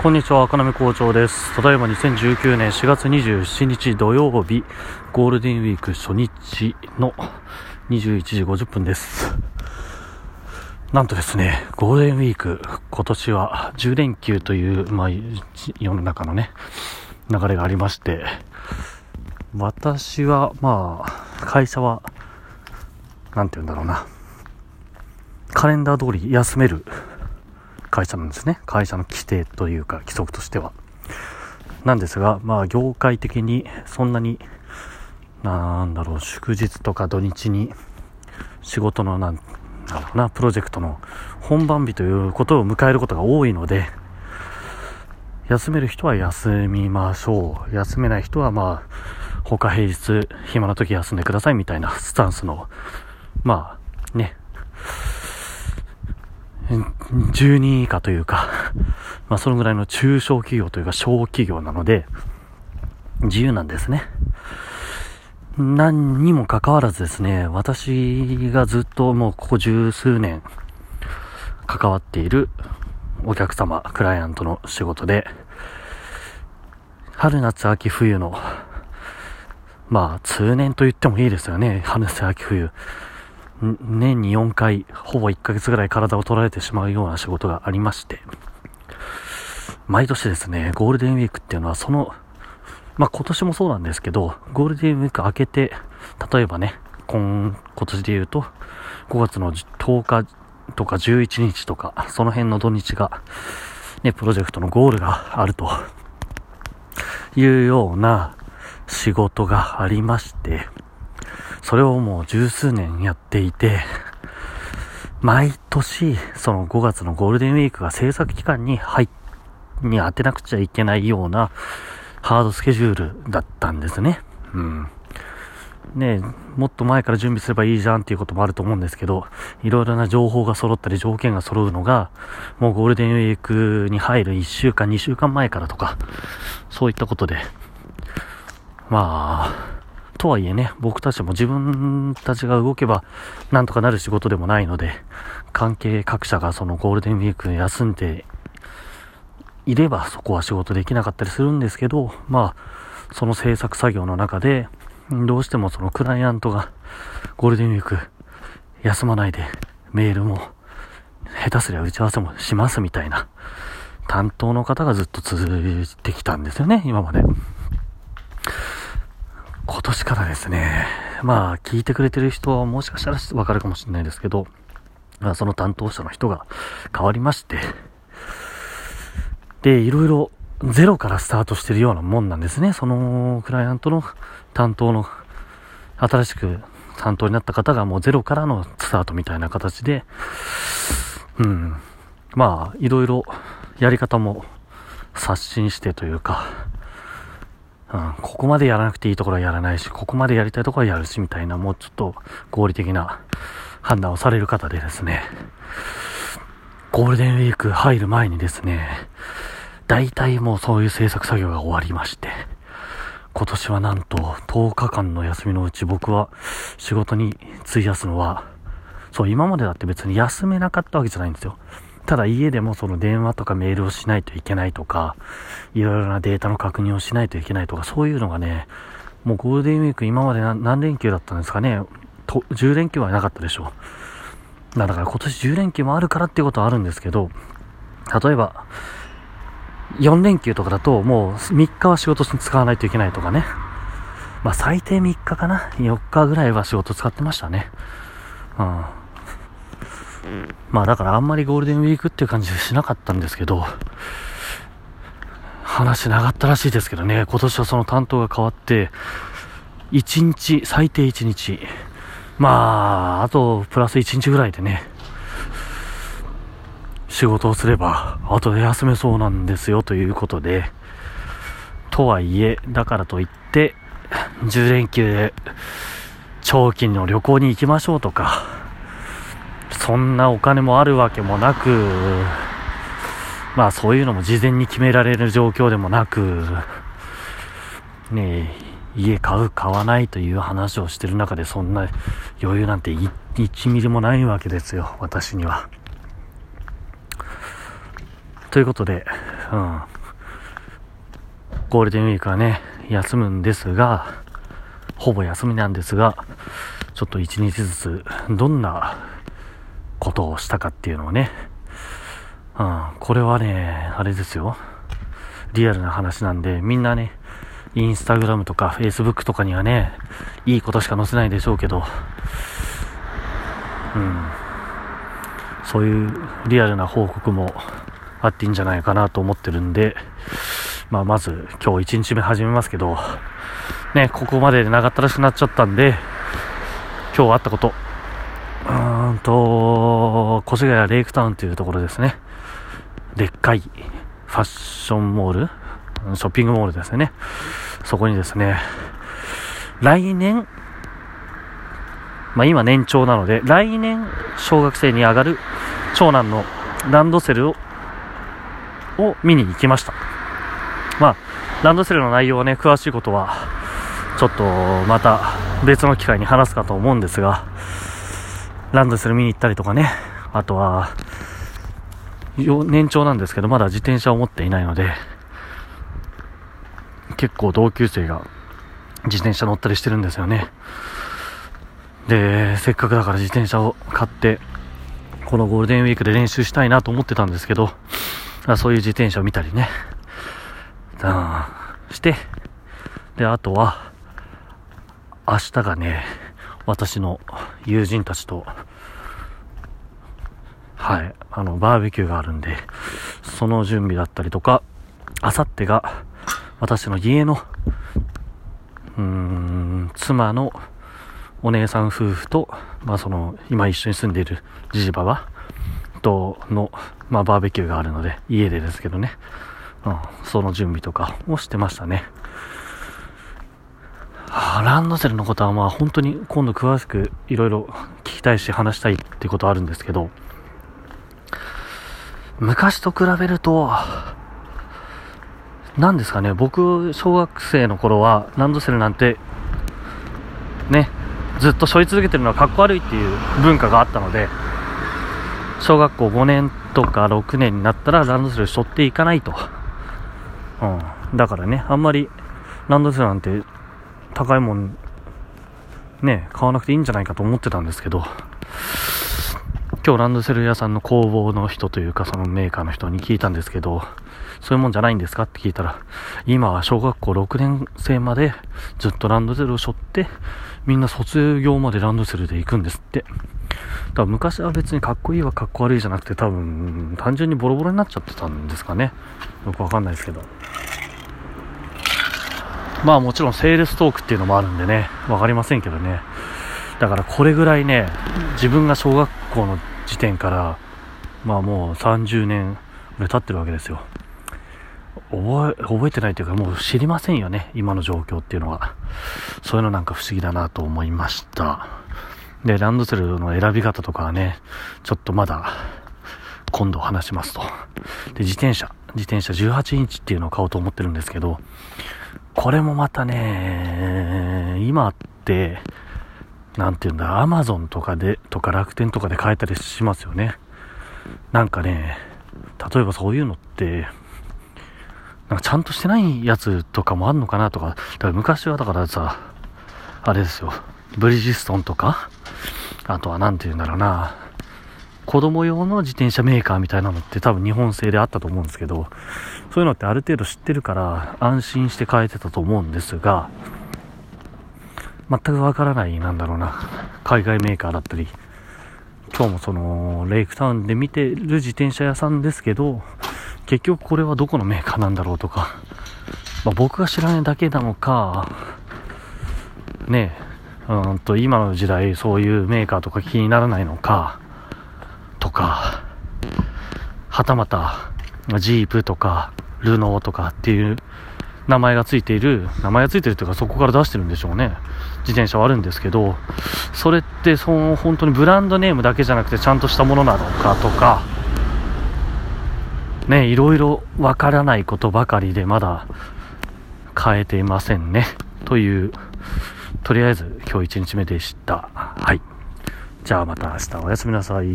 こんにちは、赤波校長です。ただいま2019年4月27日土曜日、ゴールデンウィーク初日の21時50分です。なんとですね、ゴールデンウィーク今年は10連休という、世の中のね流れがありまして、私は会社はカレンダー通り休める会社なんですね。会社の規定というか規則としてはなんですが、業界的にそんなに祝日とか土日に仕事のプロジェクトの本番日ということを迎えることが多いので、休める人は休みましょう、休めない人は他平日暇な時休んでくださいみたいなスタンスの12以下というか、そのぐらいの中小企業というか小企業なので自由なんですね。何にもかかわらずですね、私がずっともうここ十数年関わっているお客様、クライアントの仕事で春夏秋冬の通年と言ってもいいですよね。春夏秋冬年に4回、ほぼ1ヶ月ぐらい体を取られてしまうような仕事がありまして、毎年ですね、ゴールデンウィークっていうのはその、今年もそうなんですけど、ゴールデンウィーク明けて、例えばね、今年で言うと、5月の10日とか11日とか、その辺の土日が、ね、プロジェクトのゴールがあるというような仕事がありまして、それをもう十数年やっていて、毎年その5月のゴールデンウィークが制作期間に当てなくちゃいけないようなハードスケジュールだったんですね。もっと前から準備すればいいじゃんっていうこともあると思うんですけど、いろいろな情報が揃ったり条件が揃うのがもうゴールデンウィークに入る1週間2週間前からとか、そういったことでとはいえね、僕たちも自分たちが動けばなんとかなる仕事でもないので、関係各社がそのゴールデンウィーク休んでいればそこは仕事できなかったりするんですけど、その制作作業の中でどうしてもそのクライアントがゴールデンウィーク休まないでメールも下手すりゃ打ち合わせもしますみたいな担当の方がずっと続いてきたんですよね、今まで。今年からですね、聞いてくれてる人はもしかしたらわかるかもしれないですけど、その担当者の人が変わりまして、で、いろいろゼロからスタートしてるようなもんなんですね。そのクライアントの担当の、新しく担当になった方がもうゼロからのスタートみたいな形で、いろいろやり方も刷新してというか、ここまでやらなくていいところはやらないし、ここまでやりたいところはやるしみたいな、もうちょっと合理的な判断をされる方でですね、ゴールデンウィーク入る前にですね、大体もうそういう制作作業が終わりまして、今年はなんと10日間の休みのうち、僕は仕事に費やすのは、今までだって別に休めなかったわけじゃないんですよ。ただ家でもその電話とかメールをしないといけないとか、いろいろなデータの確認をしないといけないとか、そういうのがね、もうゴールデンウィーク今まで何連休だったんですかね、10連休はなかったでしょう。だから今年10連休もあるからっていうことはあるんですけど、例えば4連休とかだともう3日は仕事に使わないといけないとかね、最低3日かな、4日ぐらいは仕事使ってましたね。だからあんまりゴールデンウィークっていう感じしなかったんですけど、話なかったらしいですけどね、今年はその担当が変わって最低1日、あとプラス1日ぐらいでね仕事をすればあとで休めそうなんですよということで、とはいえだからといって10連休で長期の旅行に行きましょうとか、そんなお金もあるわけもなく、そういうのも事前に決められる状況でもなくね、家買う買わないという話をしてる中で、そんな余裕なんて1ミリもないわけですよ、私には。ということで、うん、ゴールデンウィークはね休むんですが、ほぼ休みなんですが、ちょっと一日ずつどんなことをしたかっていうのをね、うん、これはねあれですよ、リアルな話なんで、みんなねインスタグラムとかフェイスブックとかにはねいいことしか載せないでしょうけど、うん、そういうリアルな報告もあっていいんじゃないかなと思ってるんで、まあ、まず今日1日目始めますけどね、ここまで長ったらしくなっちゃったんで、今日あったこと、越谷レイクタウンというところですね、でっかいファッションモール、ショッピングモールですね。そこにですね、来年、まあ今年長なので、来年小学生に上がる長男のランドセルを見に行きました。まあランドセルの内容はね、詳しいことはちょっとまた別の機会に話すかと思うんですが、ランドセル見に行ったりとかね、あとは年長なんですけどまだ自転車を持っていないので、結構同級生が自転車乗ったりしてるんですよね。でせっかくだから自転車を買ってこのゴールデンウィークで練習したいなと思ってたんですけど、そういう自転車を見たりね、して、であとは明日がね私の友人たちと、はい、バーベキューがあるんで、その準備だったりとか、明後日が私の家の妻のお姉さん夫婦と、まあ、その今一緒に住んでいるジジババとの、まあ、バーベキューがあるので、家でですけどね、うん、その準備とかをしてましたね。ランドセルのことはまあ本当に今度詳しくいろいろ聞きたいし話したいってことあるんですけど、昔と比べるとなんですかね、僕小学生の頃はランドセルなんてねずっと背負い続けてるのはかっこ悪いっていう文化があったので、小学校5年とか6年になったらランドセル背負っていかないと、うん、だからねあんまりランドセルなんて高いもんね買わなくていいんじゃないかと思ってたんですけど、今日ランドセル屋さんの工房の人というか、そのメーカーの人に聞いたんですけど、そういうもんじゃないんですかって聞いたら、今は小学校6年生までずっとランドセルを背負ってみんな卒業までランドセルで行くんですって。だから昔は別にかっこいいはかっこ悪いじゃなくて、多分単純にボロボロになっちゃってたんですかね、よくわかんないですけど、まあもちろんセールストークっていうのもあるんでねわかりませんけどね。だからこれぐらいね、自分が小学校の時点からまあもう30年ぐらい経ってるわけですよ。覚えてないというか、もう知りませんよね今の状況っていうのは。そういうのなんか不思議だなと思いました。でランドセルの選び方とかはねちょっとまだ今度話しますと。で自転車18インチっていうのを買おうと思ってるんですけど、これもまたね今ってなんていうんだ、アマゾンとかでとか楽天とかで買えたりしますよね。なんかね、例えばそういうのってなんかちゃんとしてないやつとかもあるのかなとか。だから昔はだからさ、あれですよ、ブリヂストンとか、あとはなんていうんだろうな、子供用の自転車メーカーみたいなのって多分日本製であったと思うんですけど、そういうのってある程度知ってるから安心して買えてたと思うんですが、全くわからない、なんだろうな、海外メーカーだったり、今日もそのレイクタウンで見てる自転車屋さんですけど、結局これはどこのメーカーなんだろうとか、まあ、僕が知らないだけなのかねえ、今の時代そういうメーカーとか気にならないのかとか、はたまたジープとかルノーとかっていう名前がついてるというか、そこから出してるんでしょうね。自転車はあるんですけど、それってその本当にブランドネームだけじゃなくてちゃんとしたものなのかとかね、いろいろわからないことばかりでまだ変えていませんねという、とりあえず今日1日目でした。はい、じゃあまた明日おやすみなさい。